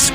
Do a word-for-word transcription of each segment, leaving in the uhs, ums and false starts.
This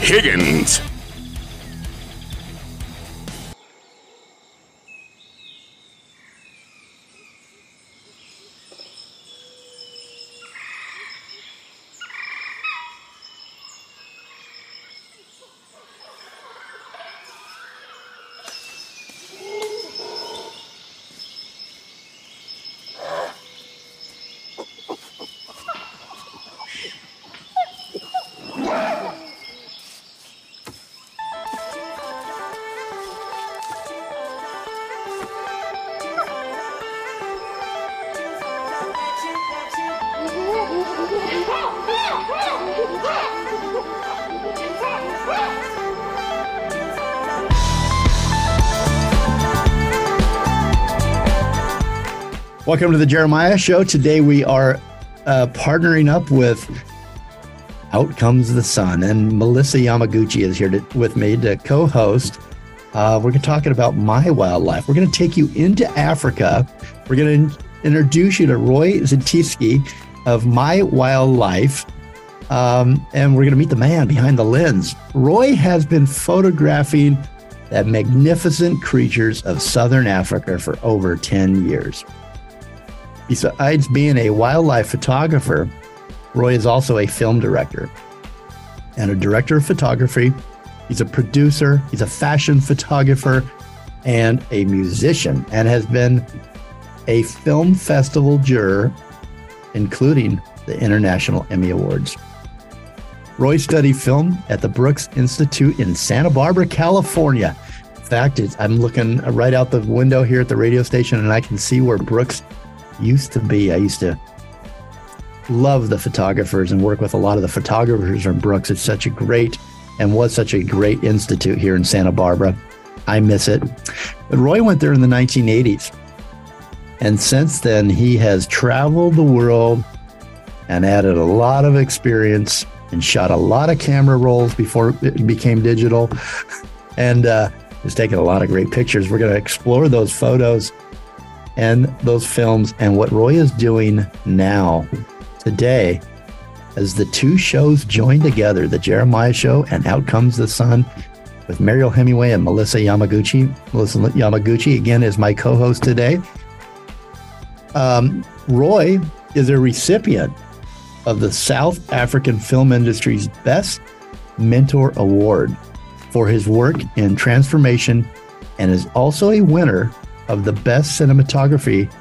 Higgins. Welcome to the Jeremiah Show. Today we are uh, partnering up with Out Comes the Sun, and Melissa Yamaguchi is here to, with me to co-host. Uh, we're going to talking about My Wyld Life. We're going to take you into Africa. We're going to introduce you to Roy Zetisky of My Wyld Life, um, and we're going to meet the man behind the lens. Roy has been photographing the magnificent creatures of Southern Africa for over ten years. Besides being a wildlife photographer, Roy is also a film director and a director of photography. He's a producer, he's a fashion photographer, and a musician, and has been a film festival juror, including the International Emmy Awards. Roy studied film at the Brooks Institute in Santa Barbara, California. In fact, it's, I'm looking right out the window here at the radio station, and I can see where Brooks used to be. I used to love the photographers and work with a lot of the photographers from Brooks. It's such a great and was such a great institute here in Santa Barbara. I miss it. But Roy went there in the nineteen eighties. And since then, he has traveled the world and added a lot of experience and shot a lot of camera rolls before it became digital. And uh, he's taken a lot of great pictures. We're going to explore those photos and those films and what Roy is doing now today as the two shows join together, the Jeremiah Show and Out Comes the Sun, with Mariel Hemingway and Melissa Yamaguchi. Melissa Yamaguchi again is my co-host today. Um, Roy is a recipient of the South African film industry's Best Mentor Award for his work in transformation, and is also a winner of the best cinematography.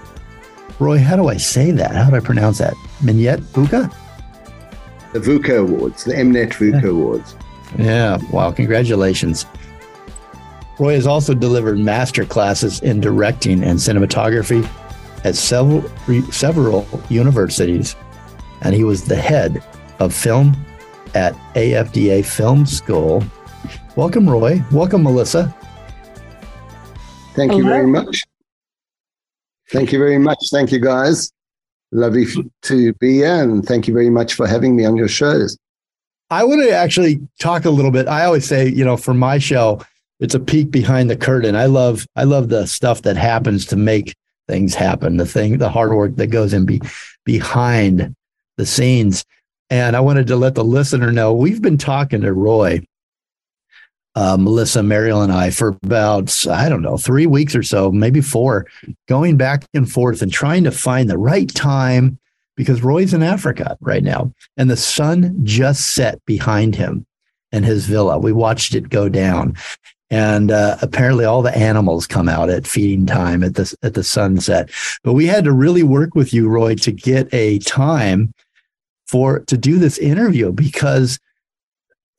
Roy, how do I say that? How do I pronounce that? Mnet Vuka? The Vuka Awards, the Mnet Vuka yeah. Awards. Yeah, wow, congratulations. Roy has also delivered master classes in directing and cinematography at several, several universities, and he was the head of film at A F D A Film School. Welcome, Roy. Welcome, Melissa. Thank you very much. Thank you very much. Thank you, guys. Lovely to be here, and thank you very much for having me on your shows. I want to actually talk a little bit. I always say, you know, for my show, it's a peek behind the curtain. I love, I love the stuff that happens to make things happen, the thing, the hard work that goes in be, behind the scenes. And I wanted to let the listener know we've been talking to Roy, Uh, Melissa, Mariel, and I for about, I don't know, three weeks or so, maybe four, going back and forth and trying to find the right time, because Roy's in Africa right now and the sun just set behind him and his villa. We watched it go down. And uh, apparently all the animals come out at feeding time at the, at the sunset. But we had to really work with you, Roy, to get a time for to do this interview, because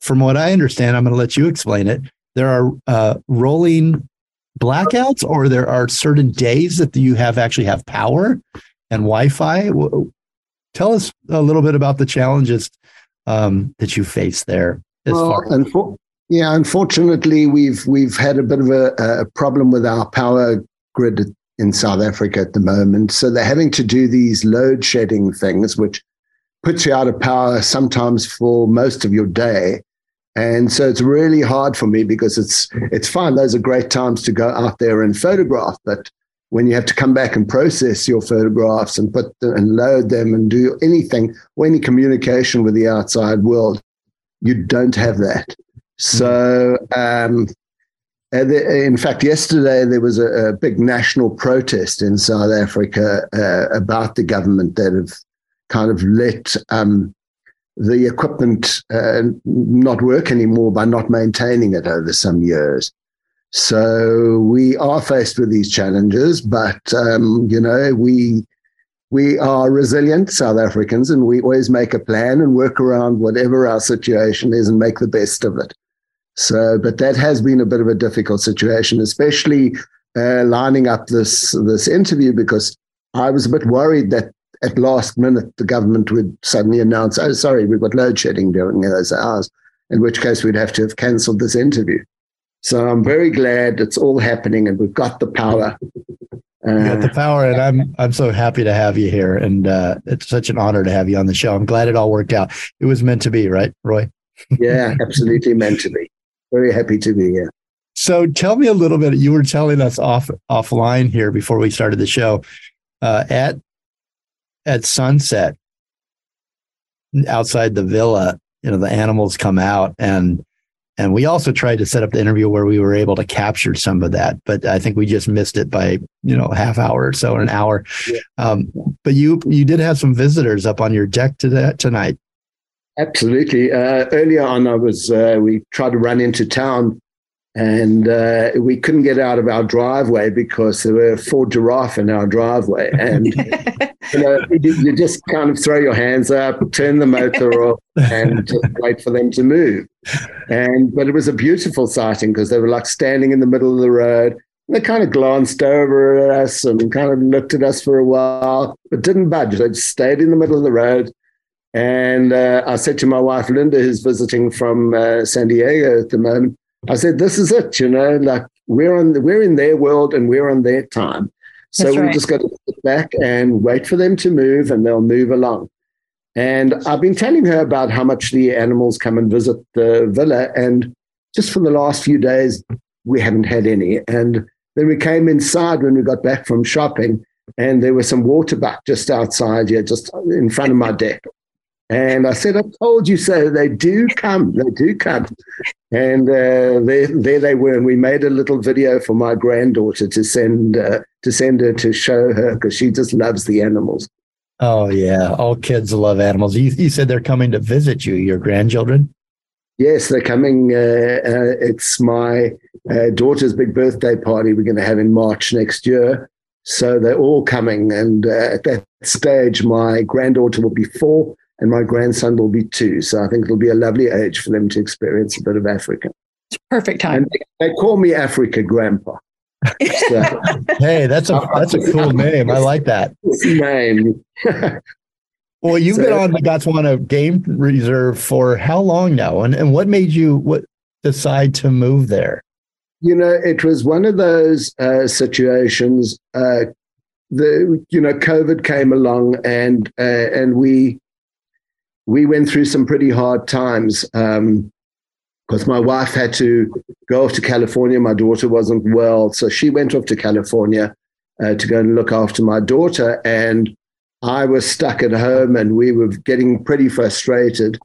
from what I understand, I'm going to let you explain it, there are uh, rolling blackouts, or there are certain days that you have actually have power and Wi-Fi. Tell us a little bit about the challenges um, that you face there. As well, far as- unfo- yeah, unfortunately, we've we've had a bit of a, a problem with our power grid in South Africa at the moment. So they're having to do these load shedding things, which puts you out of power sometimes for most of your day. And so it's really hard for me, because it's it's fine. Those are great times to go out there and photograph, but when you have to come back and process your photographs and put them and load them and do anything or any communication with the outside world, you don't have that. So, um, in fact, yesterday there was a, a big national protest in South Africa uh, about the government that have kind of let um, the equipment uh, not work anymore by not maintaining it over some years. So we are faced with these challenges, but, um, you know, we we are resilient South Africans, and we always make a plan and work around whatever our situation is and make the best of it. So, but that has been a bit of a difficult situation, especially uh, lining up this this interview, because I was a bit worried that at last minute the government would suddenly announce, oh, sorry, we've got load shedding during those hours, in which case we'd have to have cancelled this interview. So I'm very glad it's all happening and we've got the power. Uh, you got the power, and I'm I'm so happy to have you here. And uh, it's such an honor to have you on the show. I'm glad it all worked out. It was meant to be, right, Roy? Yeah, absolutely meant to be. Very happy to be here. So tell me a little bit. You were telling us off offline here before we started the show. Uh, at at sunset, outside the villa, you know, the animals come out. And And we also tried to set up the interview where we were able to capture some of that, but I think we just missed it by, you know, half hour or so, an hour. Yeah. Um, but you you did have some visitors up on your deck to that tonight. Absolutely. Uh, earlier on, I was uh, we tried to run into town, and uh, we couldn't get out of our driveway because there were four giraffe in our driveway, and you know, you, you just kind of throw your hands up, turn the motor off, and just wait for them to move. And but it was a beautiful sighting, because they were like standing in the middle of the road. And they kind of glanced over at us and kind of looked at us for a while, but didn't budge. They just stayed in the middle of the road. And uh, I said to my wife Linda, who's visiting from uh, San Diego at the moment, I said, this is it, you know, like we're on, the, we're in their world and we're on their time. So That's we right. just got to sit back and wait for them to move, and they'll move along. And I've been telling her about how much the animals come and visit the villa. And just for the last few days, we haven't had any. And then we came inside when we got back from shopping, and there was some waterbuck just outside here, just in front of my deck. And I said, I told you so. They do come. They do come. And uh, there, there they were. And we made a little video for my granddaughter to send uh, to send her to show her, because she just loves the animals. Oh, yeah. All kids love animals. You, you said they're coming to visit you, your grandchildren? Yes, they're coming. Uh, uh, it's my uh, daughter's big birthday party we're going to have in March next year. So they're all coming. And uh, at that stage, my granddaughter will be four. And my grandson will be two. So I think it'll be a lovely age for them to experience a bit of Africa. It's a perfect time. And they, they call me Africa Grandpa. So, hey, that's a that's a cool name. I like that. Name. Well, you've so, been on the Gondwana Game Reserve for how long now? And and what made you what decide to move there? You know, it was one of those uh, situations. Uh, the you know, COVID came along, and uh, and we. We went through some pretty hard times um, because my wife had to go off to California. My daughter wasn't well, so she went off to California uh, to go and look after my daughter. And I was stuck at home, and we were getting pretty frustrated.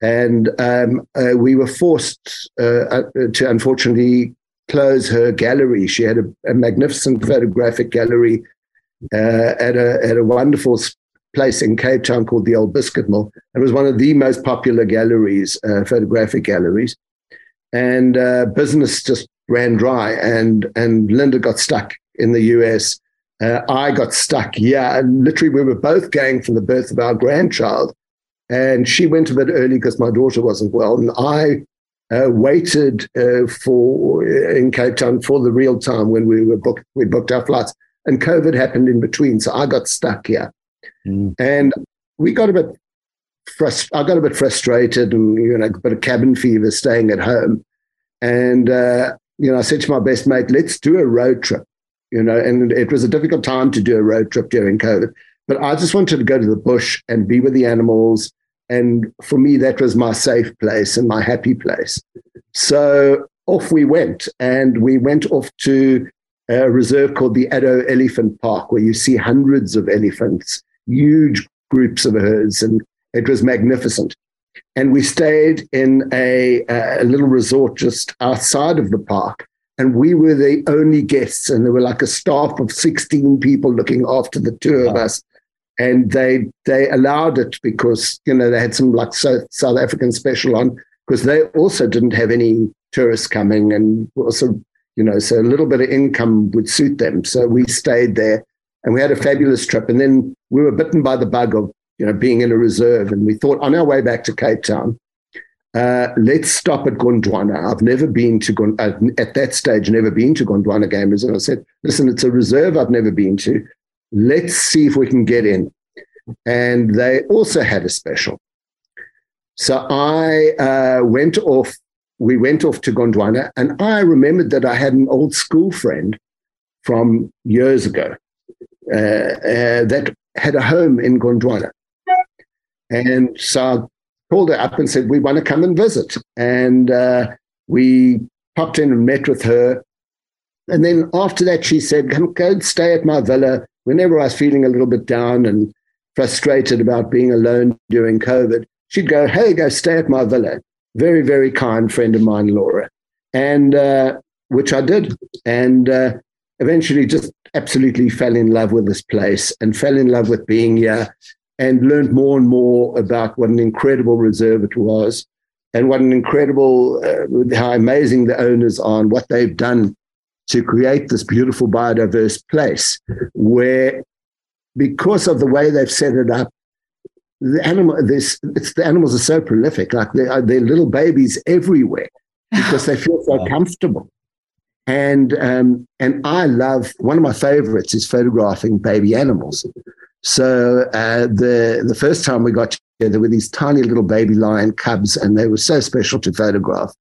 And um, uh, we were forced uh, to, unfortunately, close her gallery. She had a, a magnificent photographic gallery uh, at a at a wonderful space. place in Cape Town called the Old Biscuit Mill. It was one of the most popular galleries, uh, photographic galleries. and uh, business just ran dry, and and Linda got stuck in the U S. Uh, I got stuck, yeah. And literally, we were both going for the birth of our grandchild, and she went a bit early because my daughter wasn't well, and I uh, waited uh, for in Cape Town for the real time when we were booked. We booked our flights, and COVID happened in between, so I got stuck here, mm. and we got a bit. Frust- I got a bit frustrated, and you know, got a cabin fever staying at home, and uh, you know, I said to my best mate, "Let's do a road trip." You know, and it was a difficult time to do a road trip during COVID. But I just wanted to go to the bush and be with the animals. And for me, that was my safe place and my happy place. So off we went. And we went off to a reserve called the Addo Elephant Park, where you see hundreds of elephants, huge groups of herds. And it was magnificent. And we stayed in a, a little resort just outside of the park. And we were the only guests, and there were like a staff of sixteen people looking after the two wow. of us. And they they allowed it because, you know, they had some like South, South African special on, because they also didn't have any tourists coming, and also, you know, so a little bit of income would suit them. So we stayed there, and we had a fabulous trip. And then we were bitten by the bug of, you know, being in a reserve. And we thought, on our way back to Cape Town, Uh, let's stop at Gondwana. I've never been to Gondwana, at that stage, never been to Gondwana Game Reserve. I said, listen, it's a reserve I've never been to. Let's see if we can get in. And they also had a special. So I uh, went off, we went off to Gondwana, and I remembered that I had an old school friend from years ago uh, uh, that had a home in Gondwana. And so I called her up and said, we want to come and visit. And uh, we popped in and met with her. And then after that, she said, come go and stay at my villa. Whenever I was feeling a little bit down and frustrated about being alone during COVID, she'd go, hey, go stay at my villa. Very, very kind friend of mine, Laura. And uh, which I did. And uh, eventually just absolutely fell in love with this place and fell in love with being here, and learned more and more about what an incredible reserve it was, and what an incredible, uh, how amazing the owners are, and what they've done to create this beautiful biodiverse place where, because of the way they've set it up, the animal, this, it's, the animals are so prolific, like they are, they're little babies everywhere because they feel so comfortable. And, um, and I love, one of my favorites is photographing baby animals. So uh, the the first time we got together with these tiny little baby lion cubs, and they were so special to photograph.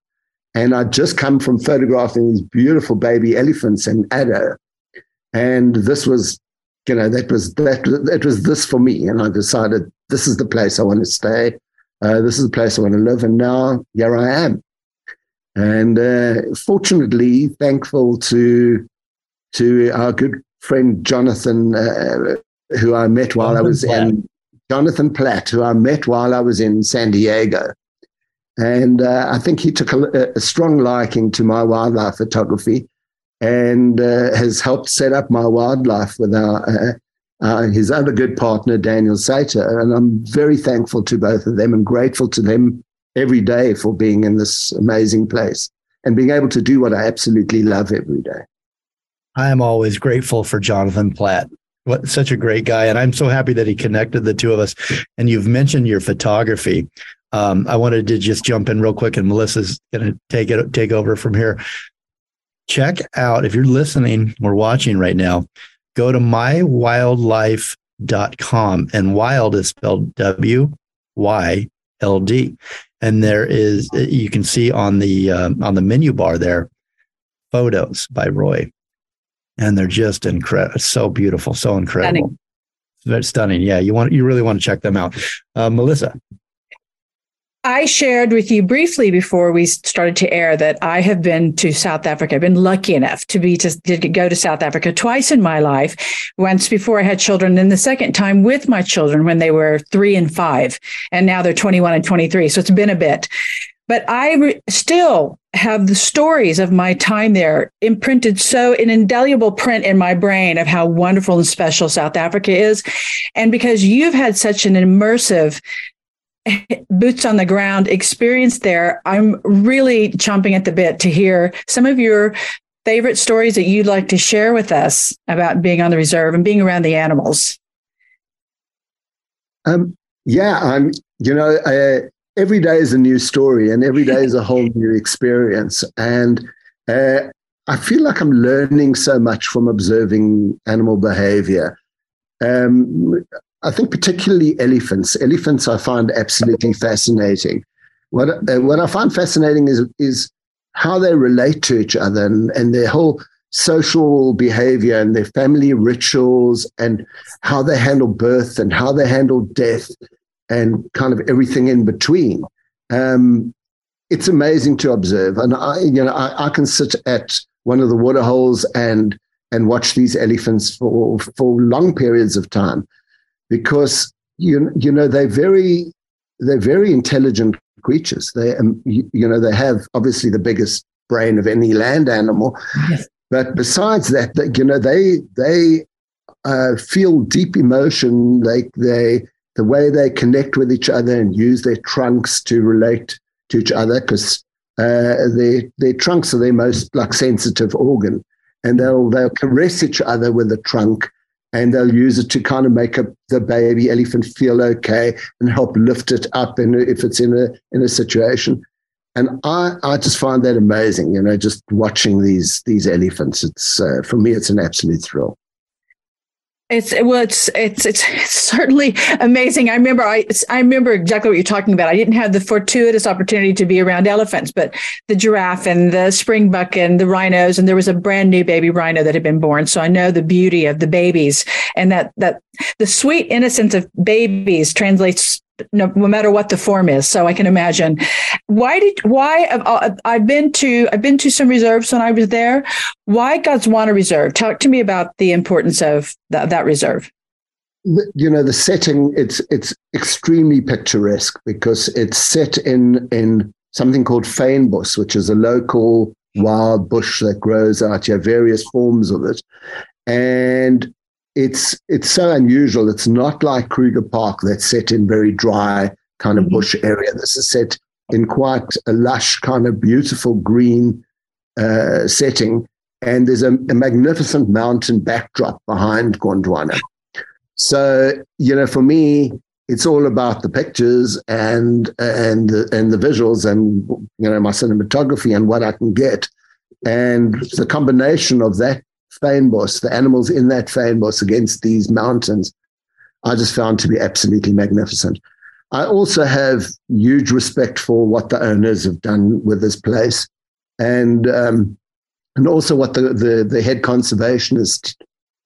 And I'd just come from photographing these beautiful baby elephants in Addo, and this was, you know, that was that it was this for me. And I decided this is the place I want to stay. Uh, this is the place I want to live. And now here I am. And uh, fortunately, thankful to to our good friend Jonathan. Uh, who I met while Jonathan I was Platt. in Jonathan Platt, who I met while I was in San Diego. And uh, I think he took a, a strong liking to my wildlife photography, and uh, has helped set up My Wyld Life with our, uh, uh, his other good partner, Daniel Sater. And I'm very thankful to both of them, and grateful to them every day for being in this amazing place and being able to do what I absolutely love every day. I am always grateful for Jonathan Platt. What, such a great guy. And I'm so happy that he connected the two of us. And you've mentioned your photography. Um, I wanted to just jump in real quick, and Melissa's going to take it, take over from here. Check out, if you're listening or watching right now, go to my wyld life dot com, and wild is spelled W Y L D. And there is, you can see on the, um, on the menu bar there, photos by Roy. And they're just incredible, so beautiful, so incredible, stunning. stunning. Yeah, you want you really want to check them out, uh, Melissa. I shared with you briefly before we started to air that I have been to South Africa. I've been lucky enough to be to, to go to South Africa twice in my life. Once before I had children, and the second time with my children when they were three and five, and now they're twenty-one and twenty-three. So it's been a bit. But I re- still have the stories of my time there imprinted, so an indelible print in my brain of how wonderful and special South Africa is. And because you've had such an immersive boots on the ground experience there, I'm really chomping at the bit to hear some of your favorite stories that you'd like to share with us about being on the reserve and being around the animals. Um, yeah, I'm, you know, I, every day is a new story and every day is a whole new experience. And uh, I feel like I'm learning so much from observing animal behavior. Um, I think particularly elephants. Elephants I find absolutely fascinating. What, uh, what I find fascinating is, is how they relate to each other and, and their whole social behavior and their family rituals and how they handle birth and how they handle death and kind of everything in between. Um, it's amazing to observe. And I, you know, I, I can sit at one of the water holes and, and watch these elephants for, for long periods of time because, you, you know, they're very, they're very intelligent creatures. They, um, you, you know, they have obviously the biggest brain of any land animal. Yes. But besides that, they, you know, they they uh, feel deep emotion, like they the way they connect with each other and use their trunks to relate to each other, because uh, their their trunks are their most like sensitive organ, and they'll they'll caress each other with the trunk, and they'll use it to kind of make a, the baby elephant feel okay and help lift it up, and if it's in a in a situation. And I, I just find that amazing, you know, just watching these these elephants. It's uh, for me, it's an absolute thrill. It's well, it's it's it's certainly amazing. I remember, I I remember exactly what you're talking about. I didn't have the fortuitous opportunity to be around elephants, but the giraffe and the springbuck and the rhinos, and there was a brand new baby rhino that had been born. So I know the beauty of the babies, and that that the sweet innocence of babies translates no, no matter what the form is. So I can imagine why did, why uh, I've been to, I've been to some reserves when I was there. Why Gondwana Reserve? Talk to me about the importance of th- that reserve. You know, the setting, it's, it's extremely picturesque because it's set in, in something called fynbos, which is a local wild bush that grows out here, various forms of it. And It's it's so unusual. It's not like Kruger Park that's set in very dry kind of mm-hmm. bush area. This is set in quite a lush kind of beautiful green uh, setting. And there's a, a magnificent mountain backdrop behind Gondwana. So, you know, for me, it's all about the pictures and, and, the, and the visuals and, you know, my cinematography and what I can get. And the combination of that fynbos, the animals in that fynbos against these mountains, I just found to be absolutely magnificent. I also have huge respect for what the owners have done with this place, and um, and also what the, the the head conservationist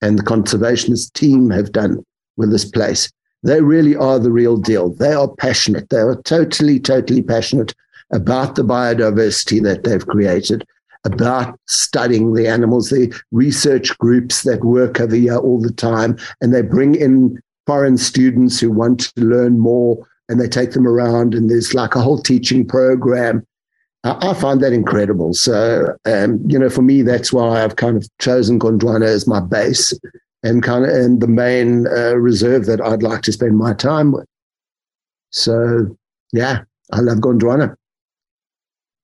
and the conservationist team have done with this place. They really are the real deal. They are passionate. They are totally, totally passionate about the biodiversity that they've created, about studying the animals. The research groups that work over here all the time, and they bring in foreign students who want to learn more, and they take them around, and there's like a whole teaching program. I, I find that incredible. So, um, you know, for me, that's why I've kind of chosen Gondwana as my base and kind of and the main uh, reserve that I'd like to spend my time with. So, yeah, I love Gondwana.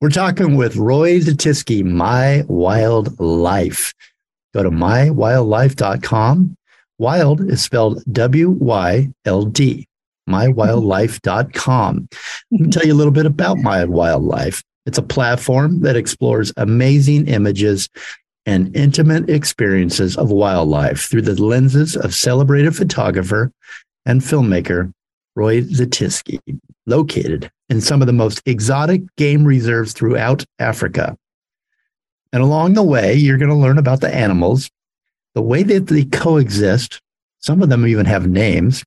We're talking with Roy Zetisky, My Wyld Life. Go to my wyld life dot com. Wild is spelled W Y L D, my wyld life dot com. Let me tell you a little bit about My Wyld Life. It's a platform that explores amazing images and intimate experiences of wildlife through the lenses of celebrated photographer and filmmaker Roy Zetisky, located in some of the most exotic game reserves throughout Africa. And along the way, you're going to learn about the animals, the way that they coexist, some of them even have names,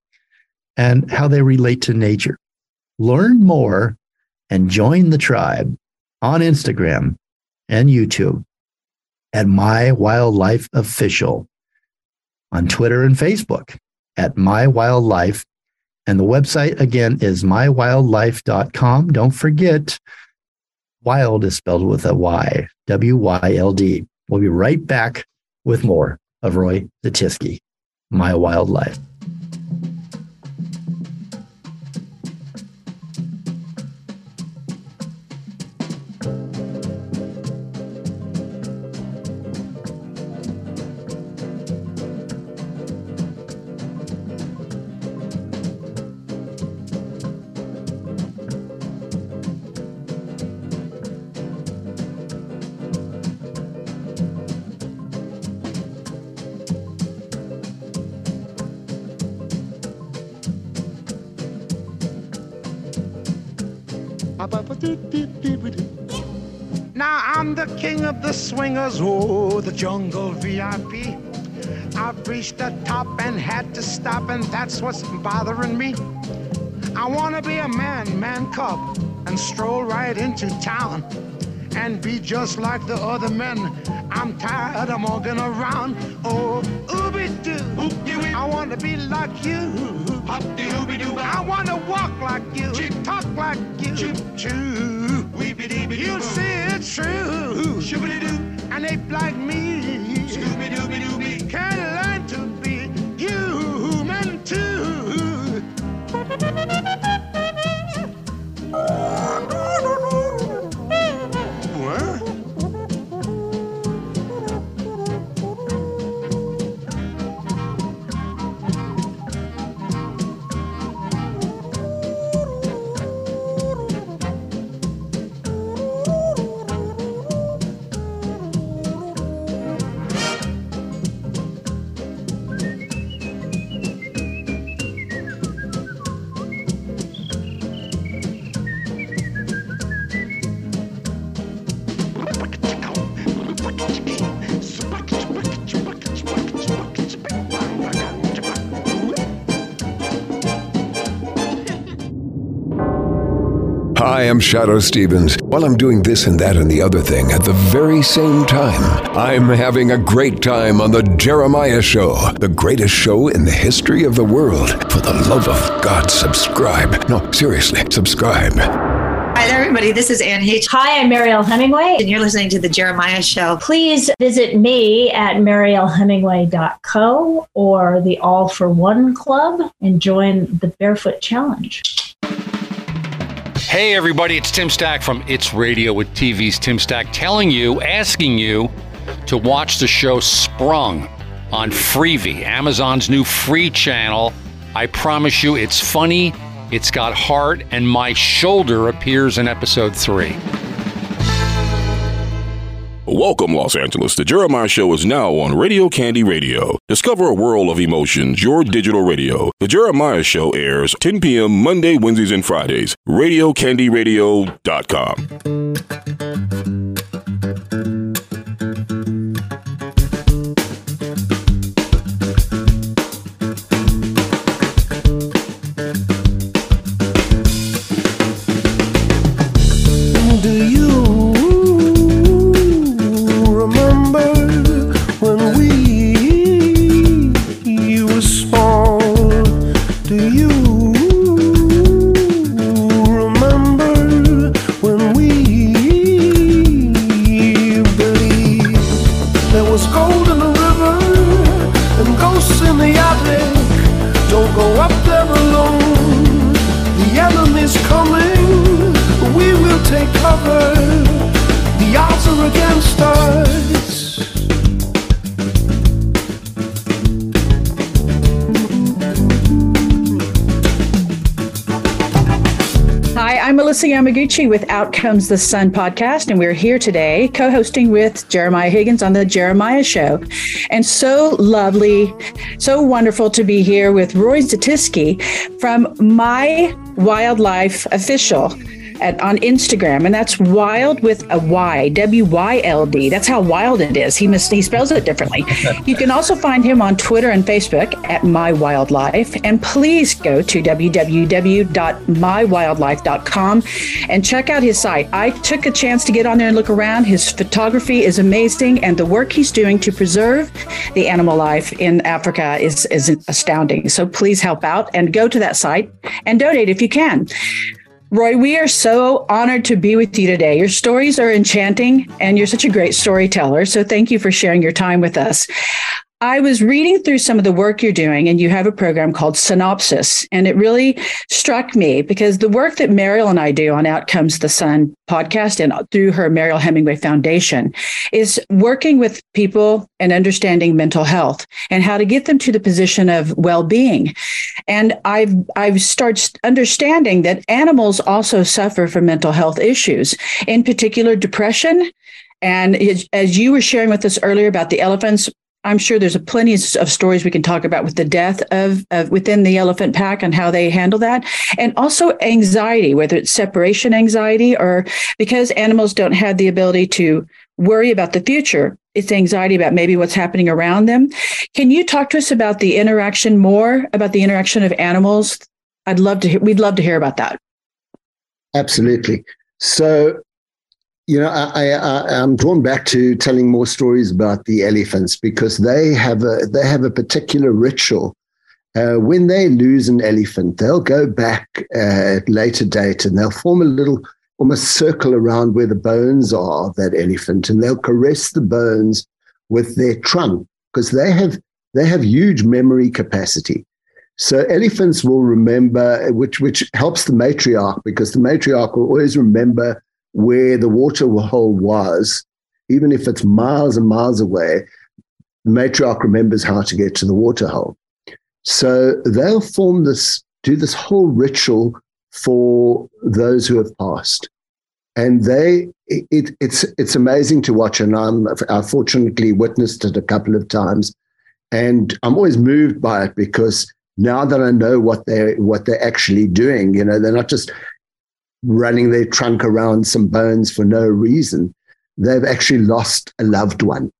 and how they relate to nature. Learn more and join the tribe on Instagram and YouTube at My Wyld Life Official, on Twitter and Facebook at My Wyld Life. And the website, again, is my wyld life dot com. Don't forget, wild is spelled with a Y, W Y L D. We'll be right back with more of Roy Zetisky, My Wyld Life. Now I'm the king of the swingers, oh, the jungle V I P. I've reached the top and had to stop, and that's what's bothering me. I want to be a man, man cub, and stroll right into town and be just like the other men. I'm tired of walking around. Oh, ooby-doo, I want to be like you. I want to walk like you, talk like you. You'll see it's true. An ape like me can learn to be human too. I am Shadow Stevens. While I'm doing this and that and the other thing at the very same time, I'm having a great time on The Jeremiah Show, the greatest show in the history of the world. For the love of God, subscribe. No, seriously, subscribe. Hi there, everybody. This is Ann H. Hi, I'm Mariel Hemingway, and you're listening to The Jeremiah Show. Please visit me at mariel hemingway dot co or the All for One Club and join the Barefoot Challenge. Hey everybody, it's Tim Stack from It's Radio with T V's Tim Stack telling you, asking you to watch the show Sprung on Freevee, Amazon's new free channel. I promise you it's funny, it's got heart, and my shoulder appears in episode three. Welcome, Los Angeles. The Jeremiah Show is now on Radio Candy Radio. Discover a world of emotions, your digital radio. The Jeremiah Show airs ten p.m. Monday, Wednesdays, and Fridays. radio candy radio dot com. Do you Melissa Yamaguchi with Out Comes the Sun podcast, and we're here today co-hosting with Jeremiah Higgins on The Jeremiah Show. And so lovely, so wonderful to be here with Roy Zetisky from My Wyld Life Official at, on Instagram, and that's wild with a Y, W Y L D. That's how wild it is. He mis- he spells it differently. You can also find him on Twitter and Facebook at My Wyld Life, and please go to w w w dot my wyld life dot com and check out his site. I took a chance to get on there and look around. His photography is amazing, and the work he's doing to preserve the animal life in Africa is, is astounding. So please help out and go to that site and donate if you can. Roy, we are so honored to be with you today. Your stories are enchanting, and you're such a great storyteller. So thank you for sharing your time with us. I was reading through some of the work you're doing, and you have a program called Synopsis. And it really struck me because the work that Mariel and I do on Out Comes the Sun podcast and through her Mariel Hemingway Foundation is working with people and understanding mental health and how to get them to the position of well-being. And I've I've started understanding that animals also suffer from mental health issues, in particular depression. And as you were sharing with us earlier about the elephants, I'm sure there's a plenty of stories we can talk about with the death of, of within the elephant pack and how they handle that. And also anxiety, whether it's separation anxiety or because animals don't have the ability to worry about the future. It's anxiety about maybe what's happening around them. Can you talk to us about the interaction more about the interaction of animals? I'd love to hear, we'd love to hear about that. Absolutely. So, you know, I, I, I'm drawn back to telling more stories about the elephants because they have a they have a particular ritual. Uh, when they lose an elephant, they'll go back uh, at a later date and they'll form a little almost circle around where the bones are of that elephant, and they'll caress the bones with their trunk because they have they have huge memory capacity. So elephants will remember, which which helps the matriarch because the matriarch will always remember where the water hole was, even if it's miles and miles away. The matriarch remembers how to get to the water hole. So they'll form this, do this whole ritual for those who have passed, and they it, it's it's amazing to watch. And I'm I fortunately witnessed it a couple of times, and I'm always moved by it because now that I know what they what they're actually doing, you know, they're not just running their trunk around some bones for no reason. They've actually lost a loved one.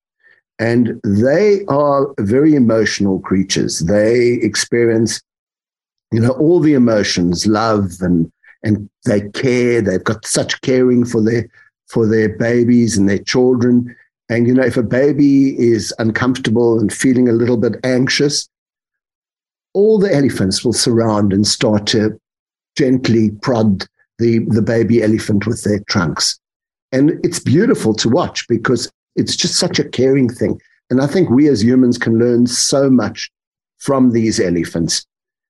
And they are very emotional creatures. They experience, you know, all the emotions, love and and they care. They've got such caring for their for their babies and their children. And, you know, if a baby is uncomfortable and feeling a little bit anxious, all the elephants will surround and start to gently prod The, the baby elephant with their trunks. And it's beautiful to watch because it's just such a caring thing. And I think we as humans can learn so much from these elephants.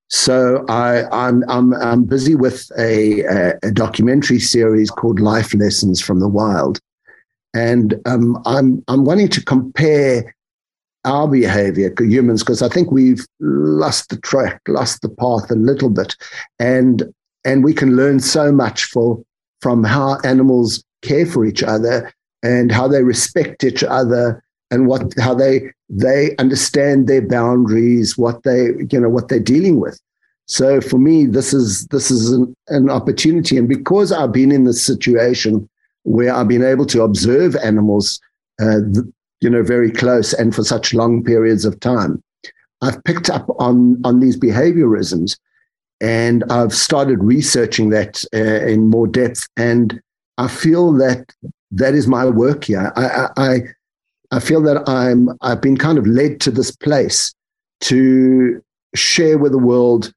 So I, I'm, I'm, I'm busy with a, a, a documentary series called Life Lessons from the Wild. And um, I'm, I'm wanting to compare our behavior, humans, because I think we've lost the track, lost the path a little bit. And And we can learn so much for, from how animals care for each other and how they respect each other and what how they they understand their boundaries, what they you know what they're dealing with. So for me, this is this is an, an opportunity, and because I've been in this situation where I've been able to observe animals, uh, you know, very close and for such long periods of time, I've picked up on on these behaviorisms. And I've started researching that uh, in more depth, and I feel that that is my work here. I, I, I feel that I'm I've been kind of led to this place to share with the world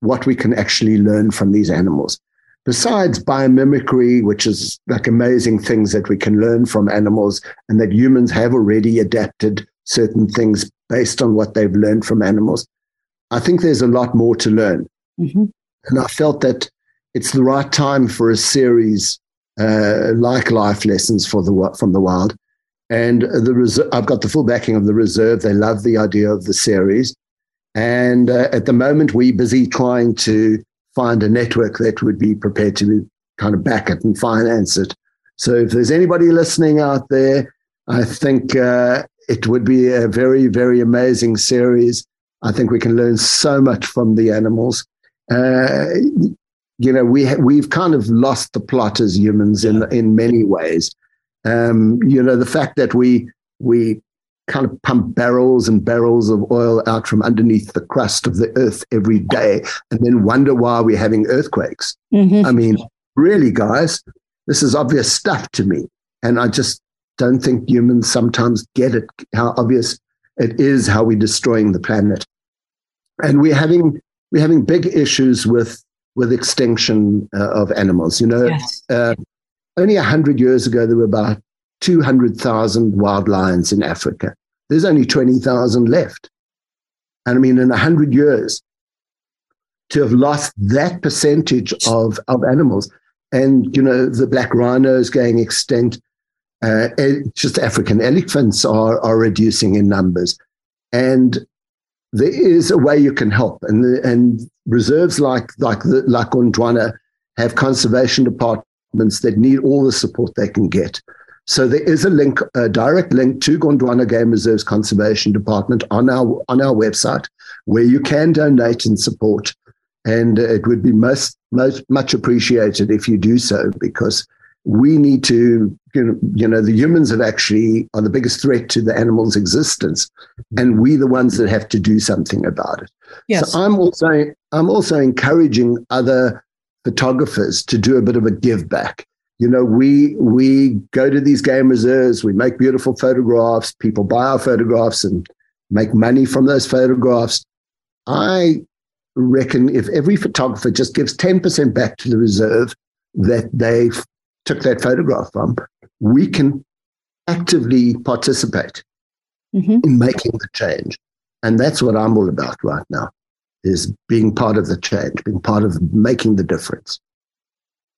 what we can actually learn from these animals. Besides biomimicry, which is like amazing things that we can learn from animals, and that humans have already adapted certain things based on what they've learned from animals, I think there's a lot more to learn. Mm-hmm. And I felt that it's the right time for a series uh, like Life Lessons for the, from the Wild. And the res- I've got the full backing of the Reserve. They love the idea of the series. And uh, at the moment, we're busy trying to find a network that would be prepared to kind of back it and finance it. So if there's anybody listening out there, I think uh, it would be a very, very amazing series. I think we can learn so much from the animals. Uh, you know, we ha- we've kind of lost the plot as humans in in many ways. Um, you know, the fact that we we kind of pump barrels and barrels of oil out from underneath the crust of the earth every day, and then wonder why we're having earthquakes. Mm-hmm. I mean, really, guys, this is obvious stuff to me, and I just don't think humans sometimes get it how obvious it is how we're destroying the planet. And we're having we're having big issues with with extinction uh, of animals. You know, yes. uh, only a hundred years ago there were about two hundred thousand wild lions in Africa. There's only twenty thousand left, and I mean, in a hundred years, to have lost that percentage of of animals, and you know, the black rhino is going extinct. Uh, just African elephants are are reducing in numbers, and there is a way you can help. And the, and reserves like like the, like Gondwana have conservation departments that need all the support they can get. So there is a link, a direct link to Gondwana Game Reserve's Conservation Department on our on our website, where you can donate and support. And it would be most, most much appreciated if you do so, because we need to, you know, you know, the humans have actually are the biggest threat to the animal's existence, and we're the ones that have to do something about it. Yes. So I'm also I'm also encouraging other photographers to do a bit of a give back. You know, we we go to these game reserves, we make beautiful photographs, people buy our photographs and make money from those photographs. I reckon if every photographer just gives ten percent back to the reserve that they took that photograph from, we can actively participate mm-hmm. in making the change. And that's what I'm all about right now, is being part of the change, being part of making the difference.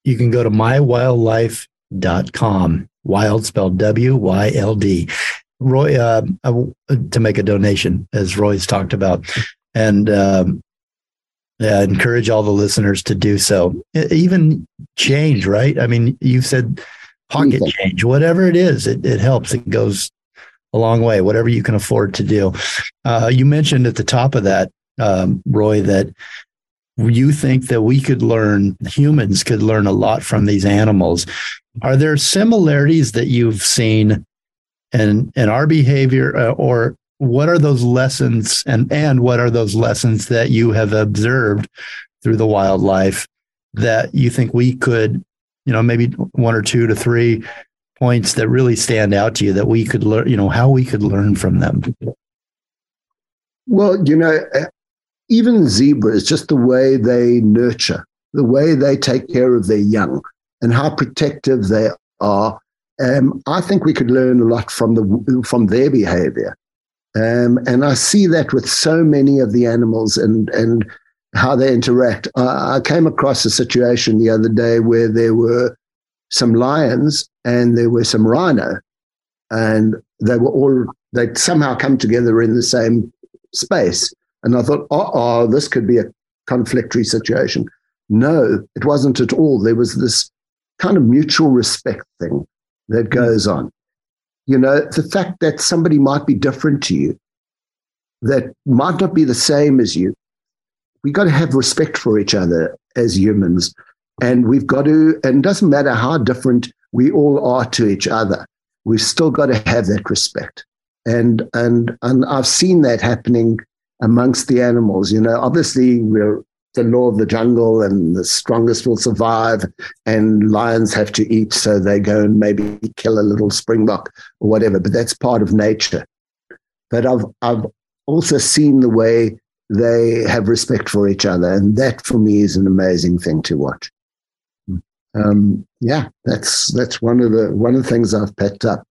You can go to my wyld life dot com, wild spelled W Y L D, Roy, uh, to make a donation, as Roy's talked about. And um, yeah, encourage all the listeners to do so. Even change, right? I mean, you've said pocket change, whatever it is, it, it helps. It goes a long way, whatever you can afford to do. Uh, you mentioned at the top of that, um, Roy, that you think that we could learn, humans could learn a lot from these animals. Are there similarities that you've seen in, in our behavior, uh, or what are those lessons and, and what are those lessons that you have observed through the wildlife that you think we could, you know, maybe one or two to three points that really stand out to you that we could learn, you know, how we could learn from them? Well, you know, even zebras, just the way they nurture, the way they take care of their young and how protective they are. Um, I think we could learn a lot from the, from their behavior. Um, and I see that with so many of the animals and, and how they interact. I, I came across a situation the other day where there were some lions and there were some rhino, and they were all, they'd somehow come together in the same space. And I thought, oh, oh this could be a conflictory situation. No, it wasn't at all. There was this kind of mutual respect thing that goes on. You know, the fact that somebody might be different to you, that might not be the same as you, we've got to have respect for each other as humans. And we've got to, and it doesn't matter how different we all are to each other, we've still got to have that respect. And and and I've seen that happening amongst the animals. You know, obviously we're the law of the jungle and the strongest will survive, and lions have to eat, so they go and maybe kill a little springbok or whatever, but that's part of nature. But I've I've also seen the way they have respect for each other, and that for me is an amazing thing to watch. Um, yeah, that's that's one of the one of the things I've picked up.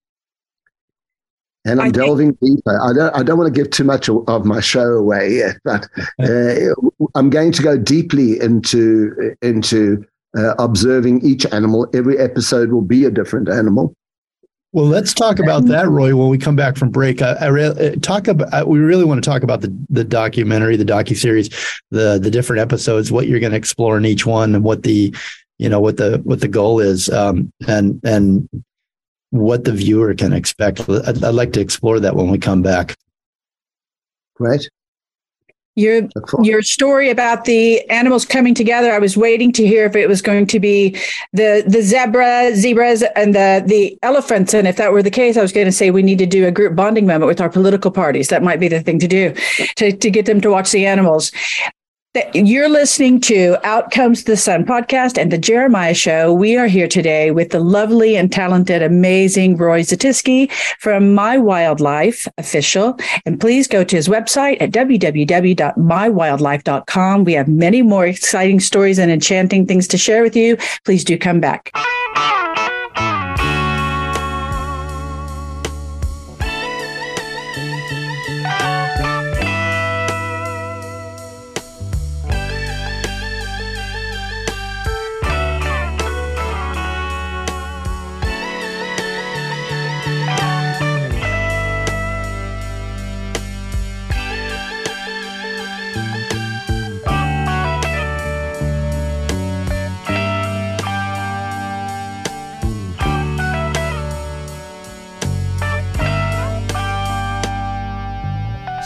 And I'm I delving think- deeper. I don't. I don't want to give too much of my show away yet, but uh, I'm going to go deeply into into uh, observing each animal. Every episode will be a different animal. Well, let's talk about that, Roy, when we come back from break. I, I re- talk about. I, we really want to talk about the the documentary, the docuseries, the the different episodes, what you're going to explore in each one, and what the, you know, what the what the goal is, um, and and. what the viewer can expect. I'd, I'd like to explore that when we come back. Right. Your your story about the animals coming together, I was waiting to hear if it was going to be the the zebra, zebras and the, the elephants. And if that were the case, I was going to say we need to do a group bonding moment with our political parties. That might be the thing to do, to, to get them to watch the animals. You're listening to Out Comes the Sun podcast and the Jeremiah Show. We are here today with the lovely and talented, amazing Roy Zetisky from My Wyld Life Official. And please go to his website at w w w dot my wyld life dot com. We have many more exciting stories and enchanting things to share with you. Please do come back.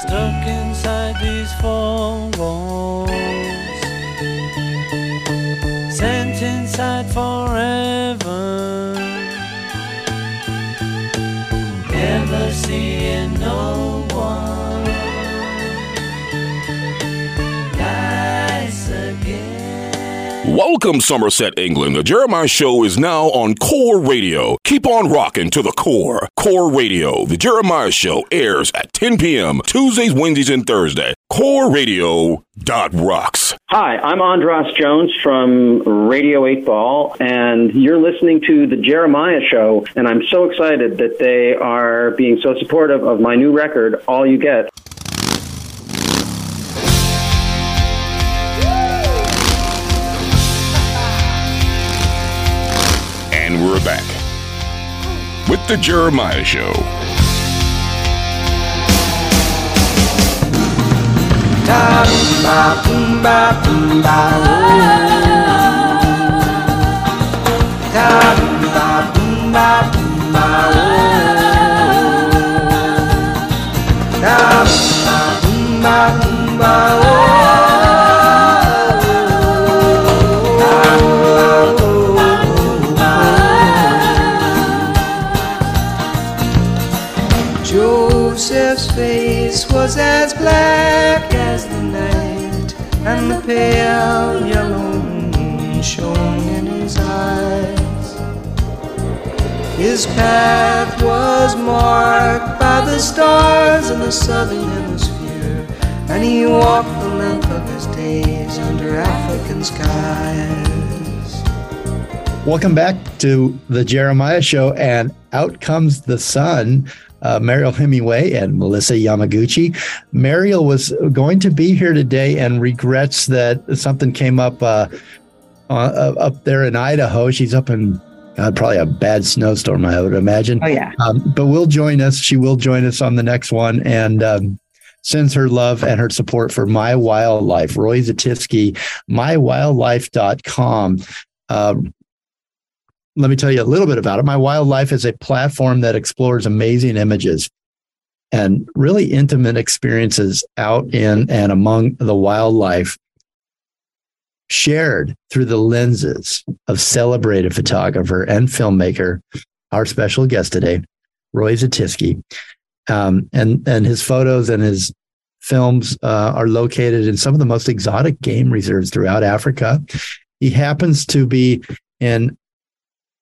stuck inside these four walls, sent inside forever, never seeing no one. Nice again. Welcome, Somerset, England. The Jeremiah Show is now on Core Radio. Keep on rocking to the core. Core Radio. The Jeremiah Show airs at ten p.m. Tuesdays, Wednesdays, and Thursdays. core radio dot rocks. Hi, I'm Andras Jones from Radio eight Ball, and you're listening to The Jeremiah Show, and I'm so excited that they are being so supportive of my new record, All You Get. And we're back with The Jeremiah Show. Joseph's face was as black as the night, and the pale yellow moon shone in his eyes. His path was marked by the stars in the southern hemisphere, and he walked the length of his days under African skies. Welcome back to The Jeremiah Show, and Out Comes the Sun. Uh, Mariel Hemingway and Melissa Yamaguchi. Mariel was going to be here today and regrets that something came up uh, uh, up there in Idaho. She's up in uh, probably a bad snowstorm, I would imagine. Oh, yeah. Um, but will join us. She will join us on the next one and um, sends her love and her support for My Wyld Life. Roy Zetisky, my wyld life dot com. Uh, Let me tell you a little bit about it. My Wyld Life is a platform that explores amazing images and really intimate experiences out in and among the wildlife, shared through the lenses of celebrated photographer and filmmaker, our special guest today, Roy Zetisky. Um, and, and his photos and his films uh, are located in some of the most exotic game reserves throughout Africa. He happens to be in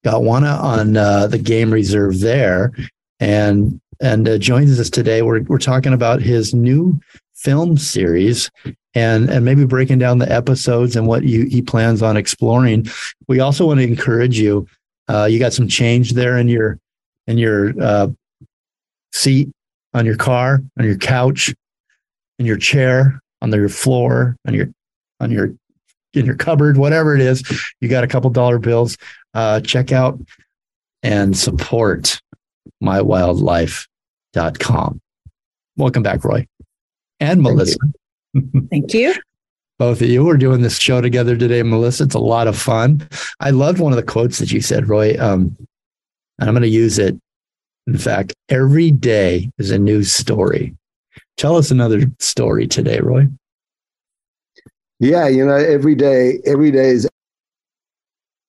Gondwana on uh, the game reserve there, and and uh, joins us today. We're we're talking about his new film series, and and maybe breaking down the episodes and what you, he plans on exploring. We also want to encourage you. Uh, you got some change there in your in your uh, seat, on your car, on your couch, in your chair, on your floor, on your on your in your cupboard, whatever it is. You got a couple dollar bills. Uh, check out and support my wyld life dot com. Welcome back, Roy. And Thank Melissa. You. Thank you. Both of you. We're doing this show together today, Melissa. It's a lot of fun. I loved one of the quotes that you said, Roy, um, and I'm going to use it. In fact, every day is a new story. Tell us another story today, Roy. Yeah, you know, every day, every day is,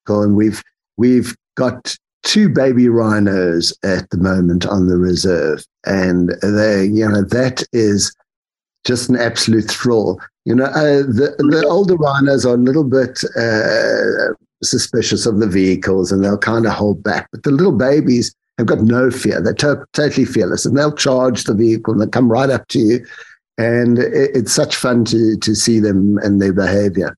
and we've We've got two baby rhinos at the moment on the reserve, and they, you know, that is just an absolute thrill. You know, uh, the, the older rhinos are a little bit uh, suspicious of the vehicles, and they'll kind of hold back. But the little babies have got no fear; they're to- totally fearless, and they'll charge the vehicle and they come right up to you. And it, it's such fun to to see them and their behaviour.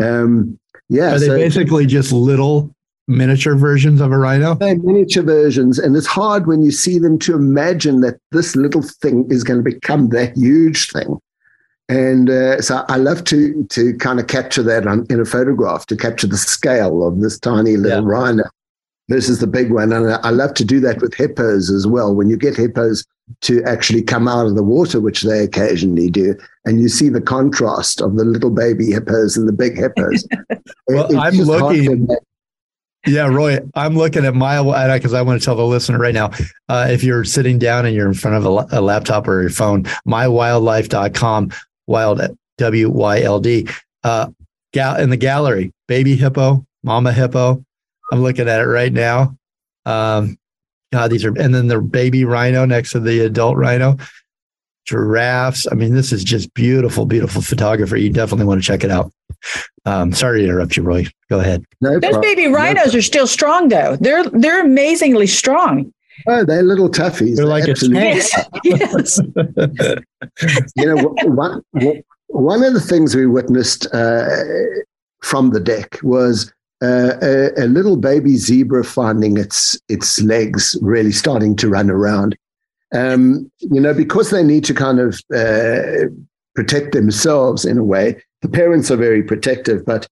Um, yeah, are they so- basically just little? Miniature versions of a rhino? They're miniature versions. And it's hard when you see them to imagine that this little thing is going to become that huge thing. And uh, so I love to to kind of capture that on, in a photograph, to capture the scale of this tiny little yeah. rhino versus the big one. And I love to do that with hippos as well. When you get hippos to actually come out of the water, which they occasionally do, and you see the contrast of the little baby hippos and the big hippos. well, it, I'm looking... Yeah, Roy, I'm looking at my, because I want to tell the listener right now, uh, if you're sitting down and you're in front of a, a laptop or your phone, my wyld life dot com, wild, W Y L D, uh, gal- in the gallery, baby hippo, mama hippo. I'm looking at it right now. Um, God, these are, and then the baby rhino next to the adult rhino, giraffes. I mean, this is just beautiful, beautiful photography. You definitely want to check it out. Um, sorry to interrupt you, Roy. Go ahead. No Those problem. baby rhinos no are still strong, though. They're they're amamazingly strong. Oh, they're little toughies. They're, they're like absolutely a yes. You know, one one of the things we witnessed uh, from the deck was uh, a, a little baby zebra finding its its legs, really starting to run around. Um, you know, because they need to kind of uh, protect themselves in a way. The parents are very protective, but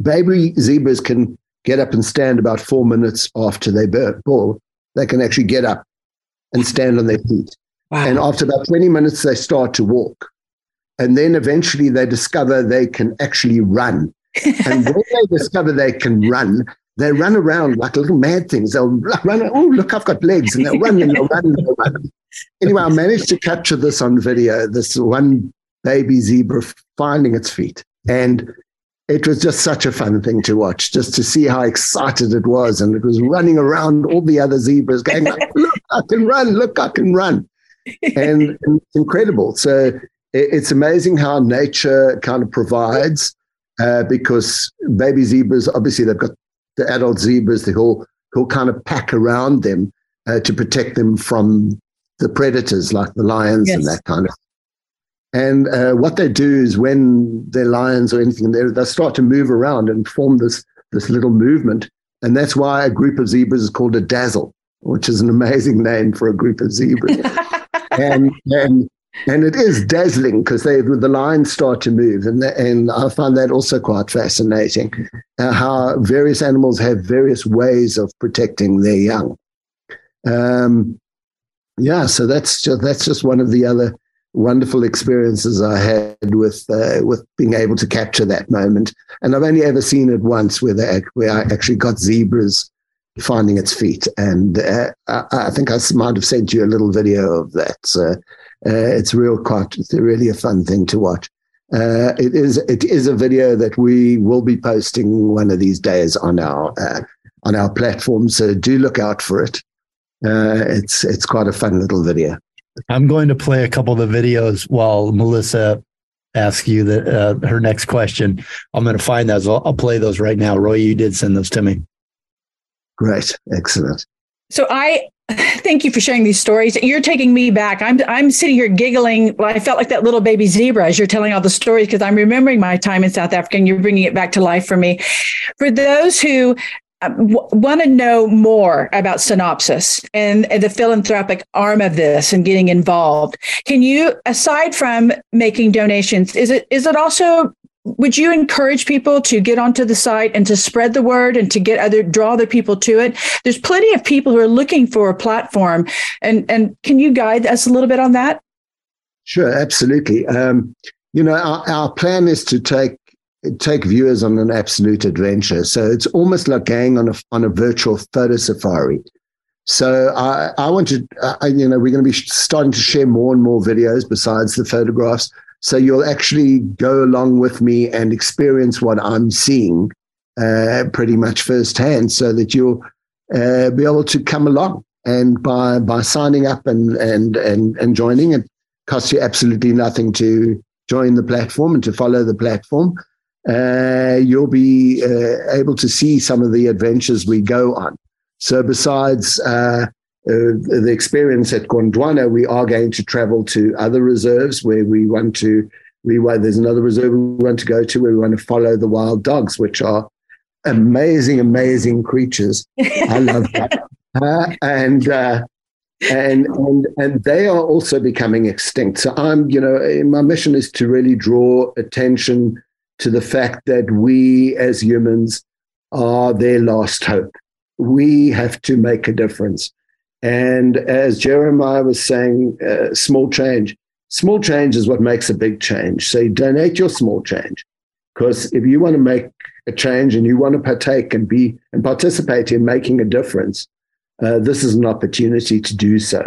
baby zebras can get up and stand about four minutes after they born. They can actually get up and stand on their feet. Wow. And after about twenty minutes, they start to walk. And then eventually they discover they can actually run. And when they discover they can run, they run around like little mad things. They'll run, oh, look, I've got legs. And they'll run and they'll run and they'll run. Anyway, I managed to capture this on video, this one baby zebra finding its feet. And it was just such a fun thing to watch, just to see how excited it was. And it was running around all the other zebras going, like, look, I can run, look, I can run. And it's incredible. So it's amazing how nature kind of provides, uh, because baby zebras, obviously they've got the adult zebras, the whole, whole kind of pack around them uh, to protect them from the predators like the lions yes. and that kind of thing. And uh, what they do is when they're lions or anything, they they start to move around and form this this little movement. And that's why a group of zebras is called a dazzle, which is an amazing name for a group of zebras. and, and and it is dazzling because they the lions start to move. And, they, and I find that also quite fascinating, uh, how various animals have various ways of protecting their young. Um, yeah, so that's just, that's just one of the other wonderful experiences I had with uh, with being able to capture that moment, and I've only ever seen it once, where they, where I actually got zebras finding its feet, and uh, I, I think I might have sent you a little video of that. So uh, it's real quite, it's really a fun thing to watch. Uh, it is it is a video that we will be posting one of these days on our uh, on our platform. So do look out for it. Uh, it's it's quite a fun little video. I'm going to play a couple of the videos while Melissa asks you the, uh, her next question. I'm going to find those. I'll, I'll play those right now. Roy, you did send those to me. Great. Excellent. So I thank you for sharing these stories. You're taking me back. I'm I'm sitting here giggling. Well, I felt like that little baby zebra as you're telling all the stories because I'm remembering my time in South Africa and you're bringing it back to life for me. For those who want to know more about Synopsis and, and the philanthropic arm of this and getting involved, can you, aside from making donations, is it is it also, would you encourage people to get onto the site and to spread the word and to get other, draw other people to it? There's plenty of people who are looking for a platform. And, and can you guide us a little bit on that? Sure, absolutely. Um, you know, our, our plan is to take take viewers on an absolute adventure. So it's almost like going on a on a virtual photo safari. So I, I want to, I, you know, we're going to be starting to share more and more videos besides the photographs. So you'll actually go along with me and experience what I'm seeing uh, pretty much firsthand so that you'll uh, be able to come along. And by by signing up and, and, and, and joining, it costs you absolutely nothing to join the platform and to follow the platform. Uh, you'll be uh, able to see some of the adventures we go on. So besides uh, uh, the experience at Gondwana, we are going to travel to other reserves where we want to, we want, there's another reserve we want to go to where we want to follow the wild dogs, which are amazing, amazing creatures. I love that. Uh, and, uh, and, and, and they are also becoming extinct. So I'm, you know, my mission is to really draw attention to the fact that we as humans are their last hope. We have to make a difference. And as Jeremiah was saying, uh, small change. Small change is what makes a big change. So you donate your small change. Because if you want to make a change and you want to partake and be and participate in making a difference, uh, this is an opportunity to do so.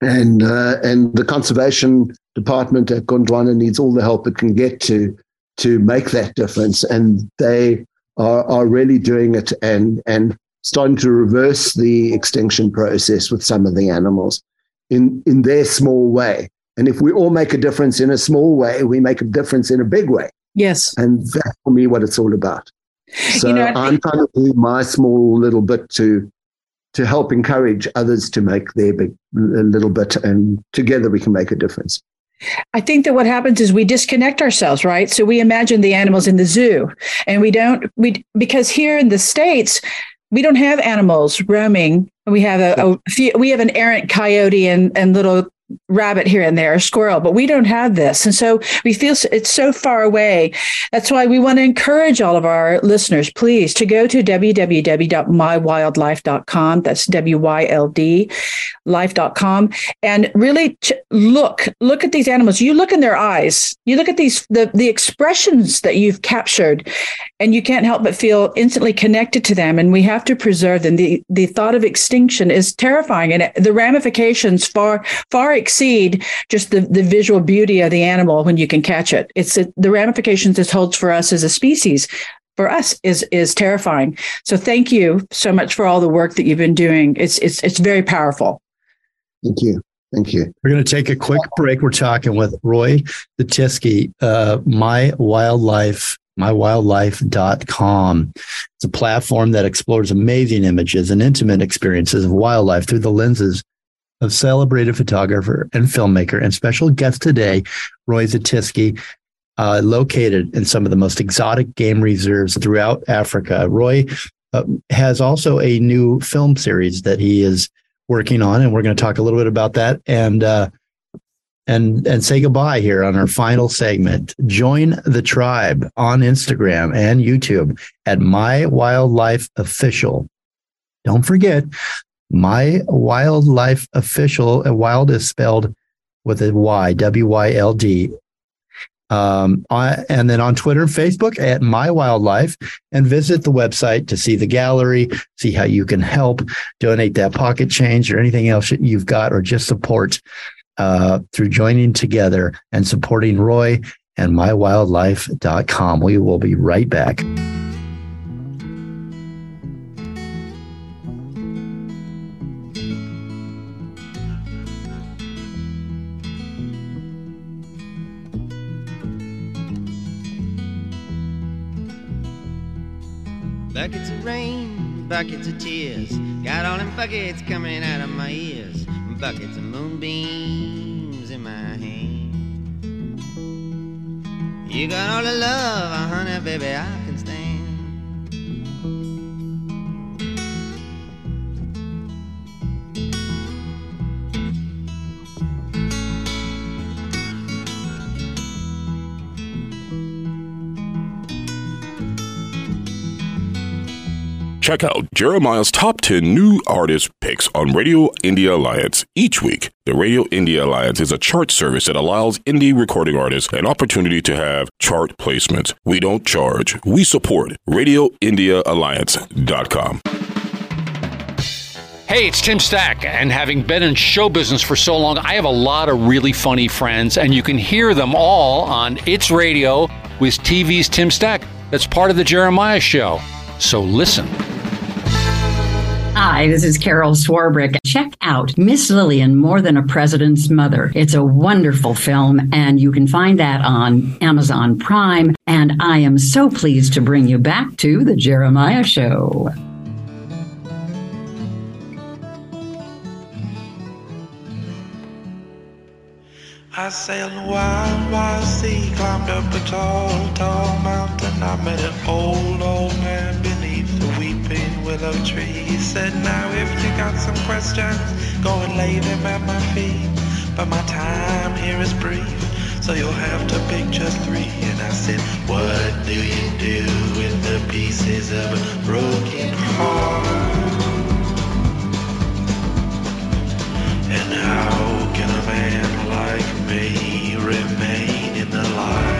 And uh, and the conservation department at Gondwana needs all the help it can get to to make that difference. And they are are really doing it and and starting to reverse the extinction process with some of the animals in in their small way. And if we all make a difference in a small way, we make a difference in a big way. Yes. And that's for me what it's all about. So you know, I'm trying to do my small little bit to to help encourage others to make their big little bit, and together we can make a difference. I think that what happens is we disconnect ourselves, right? So we imagine the animals in the zoo, and we don't, we because here in the States, we don't have animals roaming. We have a, a few, we have an errant coyote and, and little rabbit here and there, a squirrel, but we don't have this. And so we feel it's so far away. That's why we want to encourage all of our listeners, please, to go to w w w dot my wyld life dot com. That's W Y L D life dot com, and really ch- look, look at these animals. You look in their eyes, you look at these, the, the expressions that you've captured, and you can't help but feel instantly connected to them. And we have to preserve them. The, the thought of extinction is terrifying, and the ramifications far, far exceed just the, the visual beauty of the animal when you can catch it. It's a, the ramifications this holds for us as a species, for us is is terrifying. So thank you so much for all the work that you've been doing. It's it's it's very powerful. Thank you. Thank you. We're going to take a quick break. We're talking with Roy Zetisky, uh, My Wyld Life, my wyld life dot com. It's a platform that explores amazing images and intimate experiences of wildlife through the lenses of celebrated photographer and filmmaker and special guest today, Roy Zetisky, uh, located in some of the most exotic game reserves throughout Africa. Roy uh, has also a new film series that he is working on, and we're going to talk a little bit about that and uh, and and say goodbye here on our final segment. Join the tribe on Instagram and YouTube at My Wyld Life Official. Don't forget, My Wyld Life Official. And wild is spelled with a Y, W Y L D. Um, I, and then on Twitter and Facebook at My Wyld Life, and visit the website to see the gallery, see how you can help, donate that pocket change or anything else you've got, or just support uh, through joining together and supporting Roy and my wyld life dot com. We will be right back. Buckets of rain, buckets of tears, got all them buckets coming out of my ears, buckets of moonbeams in my hand. You got all the love, oh honey, baby, I can stand. Check out Jeremiah's top ten new artist picks on Radio India Alliance each week. The Radio India Alliance is a chart service that allows indie recording artists an opportunity to have chart placements. We don't charge. We support radio india alliance dot com. Hey, it's Tim Stack, and having been in show business for so long, I have a lot of really funny friends, and you can hear them all on It's Radio with T V's Tim Stack. That's part of the Jeremiah Show. So listen. Hi, this is Carol Swarbrick. Check out Miss Lillian, More Than a President's Mother. It's a wonderful film, and you can find that on Amazon Prime. And I am so pleased to bring you back to The Jeremiah Show. I sailed the wild, wild sea, climbed up a tall, tall mountain. I met an old, old man beneath the weeping willow tree. He said, now if you got some questions, go and lay them at my feet. But my time here is brief, so you'll have to pick just three. And I said, what do you do with the pieces of a broken heart? And how can a man like me remain in the light?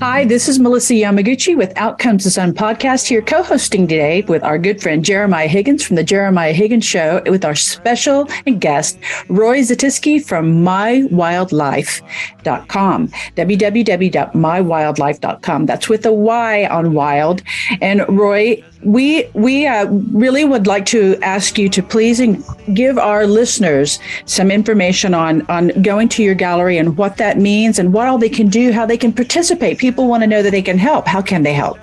Hi, this is Melissa Yamaguchi with Out Comes the Sun podcast here, co-hosting today with our good friend Jeremiah Higgins from The Jeremiah Higgins Show, with our special guest, Roy Zetisky from my wyld life dot com, w w w dot my wyld life dot com. That's with a Y on wild. And Roy, we we uh, really would like to ask you to please give our listeners some information on, on going to your gallery and what that means and what all they can do, how they can participate. People want to know that they can help. How can they help?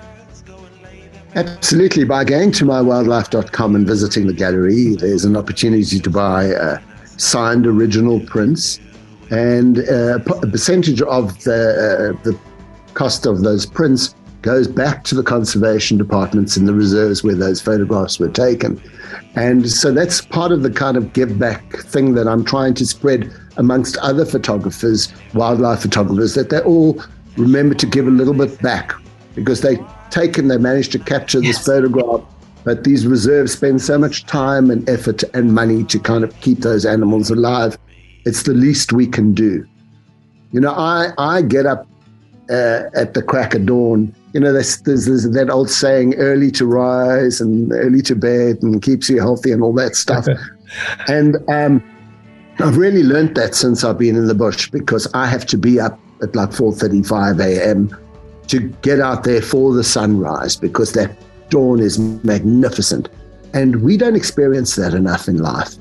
Absolutely. By going to my wyld life dot com and visiting the gallery, there's an opportunity to buy uh, signed original prints, and uh, a percentage of the, uh, the cost of those prints goes back to the conservation departments in the reserves where those photographs were taken. And so that's part of the kind of give back thing that I'm trying to spread amongst other photographers, wildlife photographers, that they all remember to give a little bit back, because they take and they manage to capture this yes. photograph, but these reserves spend so much time and effort and money to kind of keep those animals alive. It's the least we can do. You know, I, I get up uh, at the crack of dawn. You know, there's, there's, there's that old saying, early to rise and early to bed and keeps you healthy and all that stuff. Okay. And um, I've really learned that since I've been in the bush, because I have to be up at like four thirty-five a m to get out there for the sunrise, because that dawn is magnificent. And we don't experience that enough in life.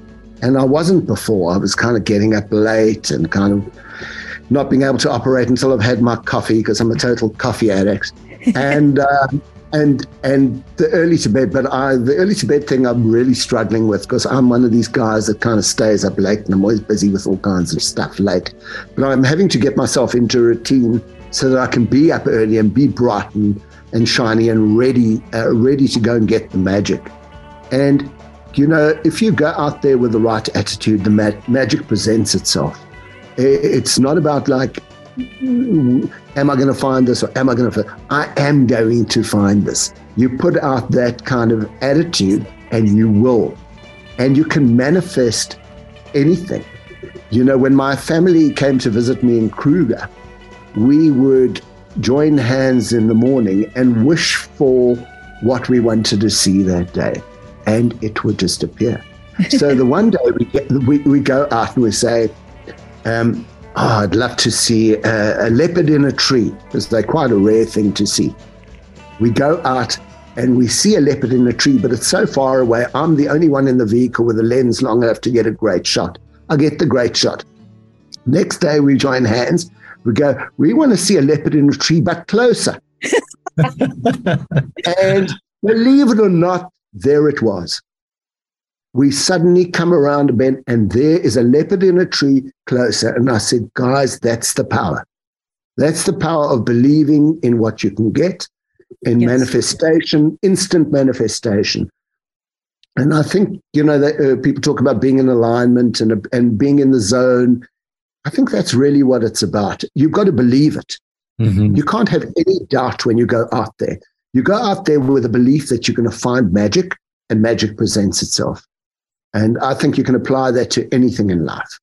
And I wasn't before. I was kind of getting up late and kind of not being able to operate until I've had my coffee, because I'm a total coffee addict. and um, and and the early to bed, but I the early to bed thing I'm really struggling with, because I'm one of these guys that kind of stays up late, and I'm always busy with all kinds of stuff late. But I'm having to get myself into a routine so that I can be up early and be bright and, and shiny and ready, uh, ready to go and get the magic. And you know, if you go out there with the right attitude, the ma- magic presents itself. It's not about like, am I going to find this or am I going to find I am going to find this. You put out that kind of attitude and you will. And you can manifest anything. You know, when my family came to visit me in Kruger, we would join hands in the morning and wish for what we wanted to see that day. And it would just appear. So the one day we, get, we, we go out and we say, um, Oh, I'd love to see a, a leopard in a tree, because they're quite a rare thing to see. We go out and we see a leopard in a tree, but it's so far away. I'm the only one in the vehicle with a lens long enough to get a great shot. I get the great shot. Next day we join hands. We go, we want to see a leopard in a tree, but closer. And believe it or not, there it was. We suddenly come around a bend and there is a leopard in a tree closer. And I said, guys, that's the power. That's the power of believing in what you can get, in yes. manifestation, instant manifestation. And I think, you know, that, uh, people talk about being in alignment and, uh, and being in the zone. I think that's really what it's about. You've got to believe it. Mm-hmm. You can't have any doubt when you go out there. You go out there with a belief that you're going to find magic, and magic presents itself. And I think you can apply that to anything in life.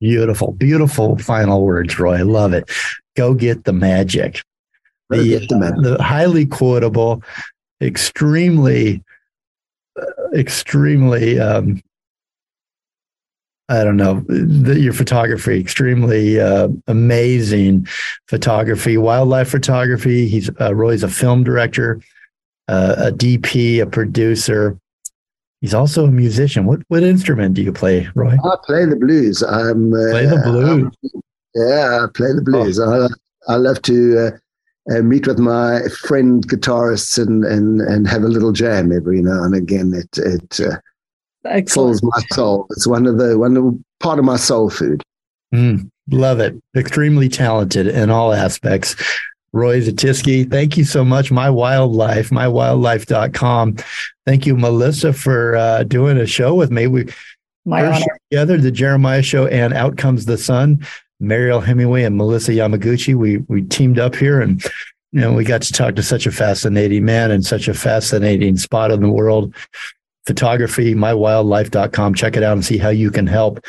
Beautiful, beautiful final words, Roy. I love it. Go get the magic. Go the, get the magic. The highly quotable, extremely, uh, extremely, um, I don't know, the, your photography, extremely uh, amazing photography, wildlife photography. He's uh, Roy's a film director, uh, a D P, a producer. He's also a musician. What what instrument do you play, Roy? I play the blues. I'm uh, play the blues. I'm, yeah, I play the blues. Oh. I I love to uh, uh, meet with my friend guitarists and and and have a little jam every now and again. It it uh, fills my soul. It's one of the one of the, part of my soul food. Mm, love it. Extremely talented in all aspects. Roy Zetisky, thank you so much. My Wyld Life, my wyld life dot com. Thank you, Melissa, for uh, doing a show with me. We first together, the Jeremiah Show and Out Comes the Sun. Mariel Hemingway and Melissa Yamaguchi, we we teamed up here, and you know, we got to talk to such a fascinating man in such a fascinating spot in the world. Photography, my wyld life dot com. Check it out and see how you can help.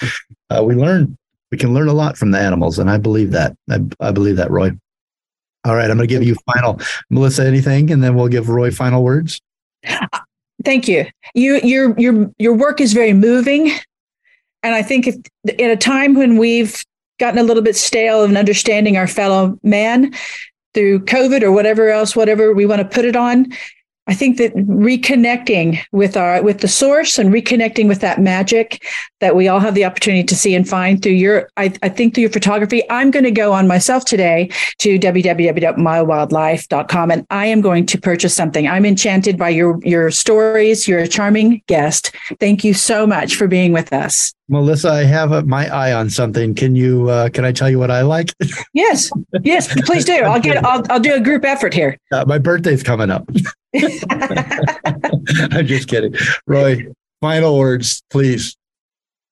Uh, we learn, we can learn a lot from the animals, and I believe that. I, I believe that, Roy. All right. I'm going to give you final, Melissa, anything, and then we'll give Roy final words. Thank you. You, your, your, your work is very moving. And I think if at a time when we've gotten a little bit stale in understanding our fellow man through COVID or whatever else, whatever we want to put it on, I think that reconnecting with our, with the source and reconnecting with that magic that we all have the opportunity to see and find through your, I, I think through your photography. I'm going to go on myself today to w w w dot my wyld life dot com and I am going to purchase something. I'm enchanted by your, your stories. You're a charming guest. Thank you so much for being with us. Melissa, I have a, my eye on something. Can you, uh, can I tell you what I like? Yes. Yes, please do. I'll get, I'll, I'll do a group effort here. Uh, my birthday's coming up. I'm just kidding. Roy, final words, please.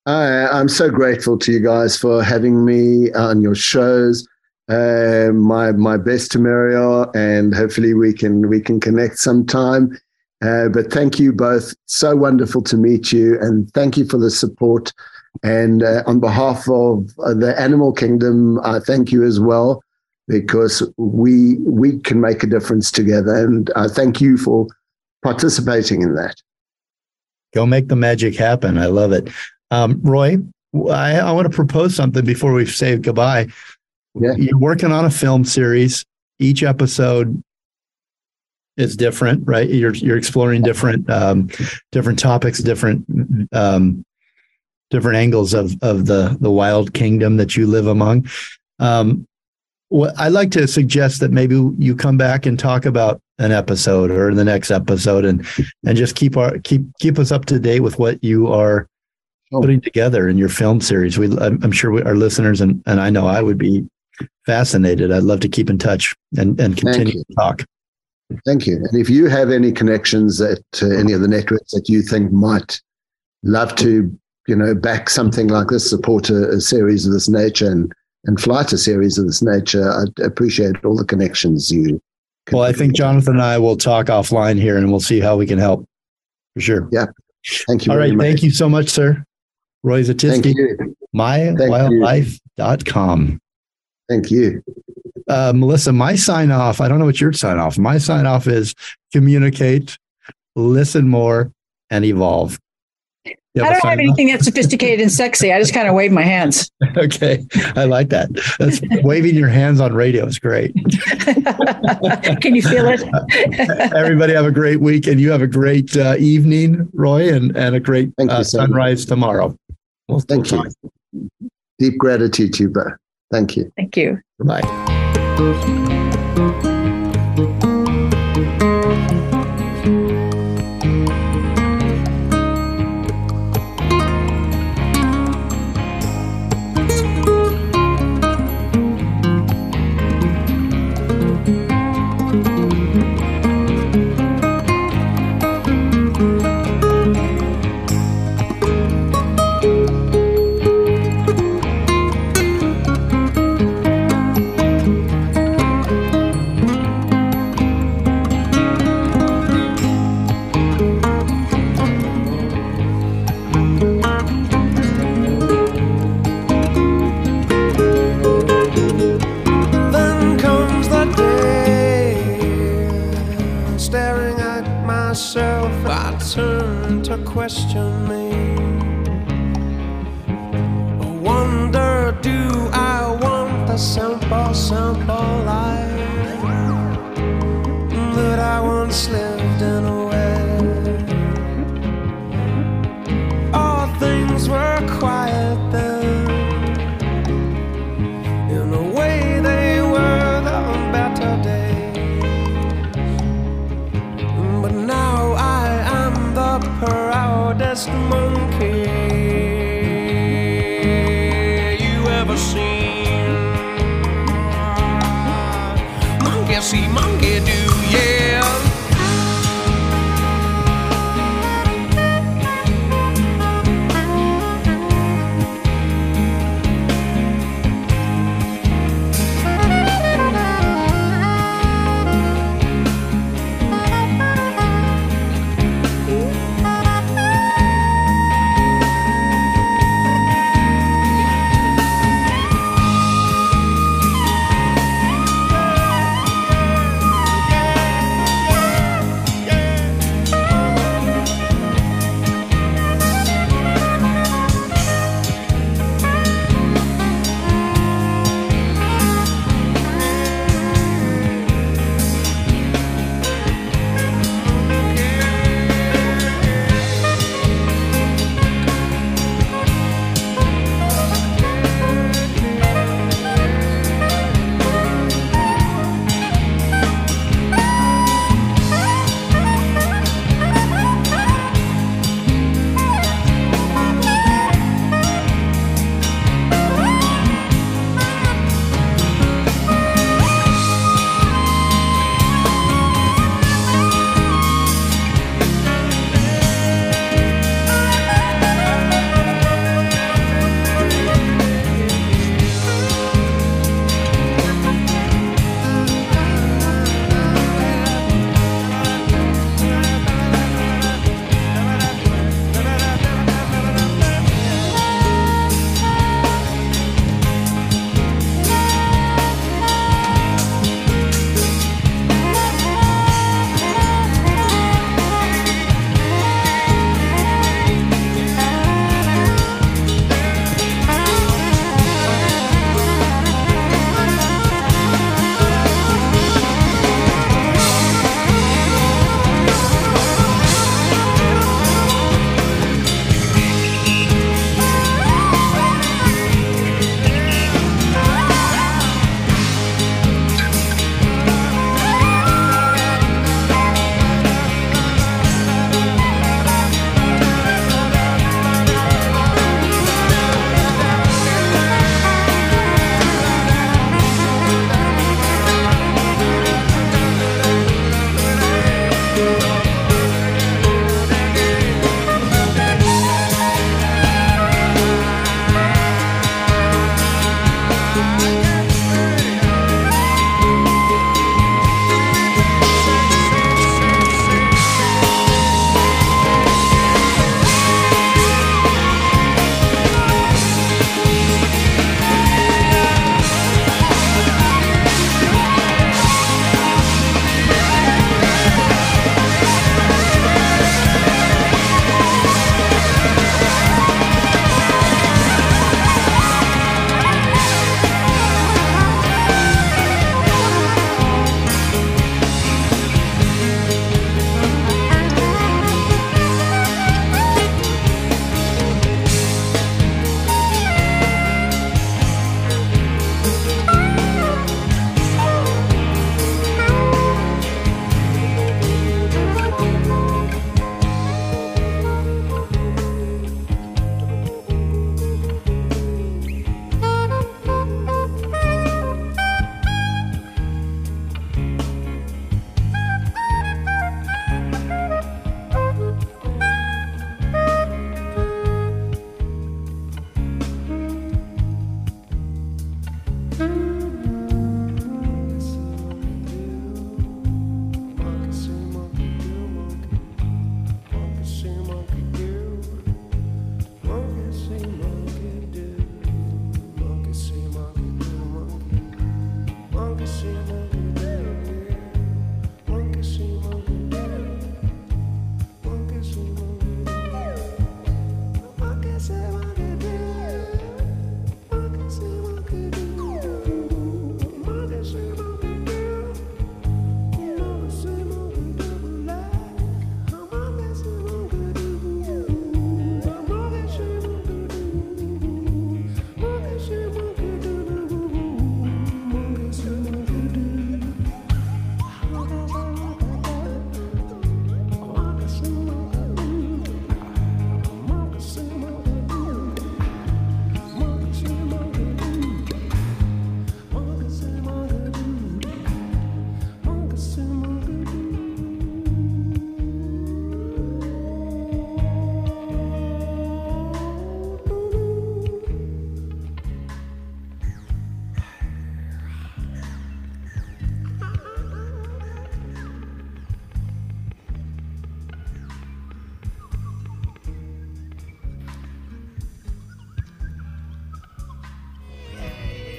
Uh, I'm so grateful to you guys for having me on your shows. Uh, my, my best to Mariel, and hopefully we can, we can connect sometime. Uh, but thank you both. So wonderful to meet you. And thank you for the support. And uh, on behalf of the animal kingdom, I thank you as well, because we we can make a difference together. And I thank you for participating in that. Go make the magic happen. I love it. Um, Roy, I, I want to propose something before we say goodbye. Yeah. You're working on a film series. Each episode is different, right? You're you're exploring different um, different topics, different um, different angles of of the the wild kingdom that you live among. Um, well, I'd like to suggest that maybe you come back and talk about an episode or the next episode, and and just keep our keep keep us up to date with what you are putting together in your film series. We I'm sure we, our listeners and and I know I would be fascinated. I'd love to keep in touch and and continue to talk. Thank you. And if you have any connections at uh, any of the networks that you think might love to, you know, back something like this, support a, a series of this nature and, and fly to series of this nature, I'd appreciate all the connections you. Well, I think Jonathan and I will talk offline here and we'll see how we can help. For sure. Yeah. Thank you. All right. Much. Thank you so much, sir. Roy Zetisky, my wyld life dot com. Thank you. Uh, Melissa, my sign off, I don't know what your sign off. My sign off is communicate, listen more, and evolve. I don't have anything that's sophisticated and sexy. I just kind of wave my hands. Okay. I like that. That's waving your hands on radio is great. Can you feel it? Everybody have a great week, and you have a great uh, evening, Roy, and, and a great uh, so sunrise much. Tomorrow. Well, thank you. Time. Deep gratitude to you both. Thank you. Thank you. Bye. Question me. I wonder, do I want the simple, simple life that I once lived in a way? All things were quiet then. In a way, they were the better days. But now I am the proudest monkey you ever seen. Monkey see, monkey do, yeah.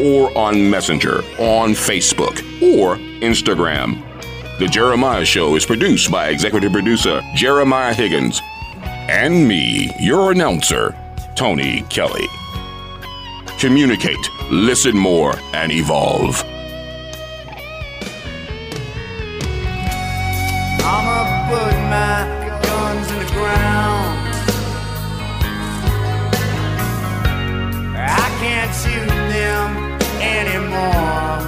or on Messenger, on Facebook, or Instagram. The Jeremiah Show is produced by executive producer Jeremiah Higgins and me, your announcer, Tony Kelly. Communicate, listen more, and evolve. Mama put my guns in the ground. I can't shoot them anymore.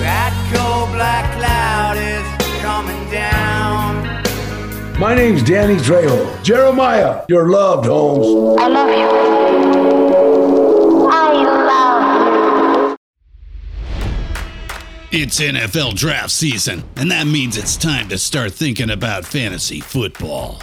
That cold black cloud is coming down. My name's Danny Trejo. Jeremiah, you're loved, Holmes. I love you. I love you. It's N F L draft season, and that means it's time to start thinking about fantasy football.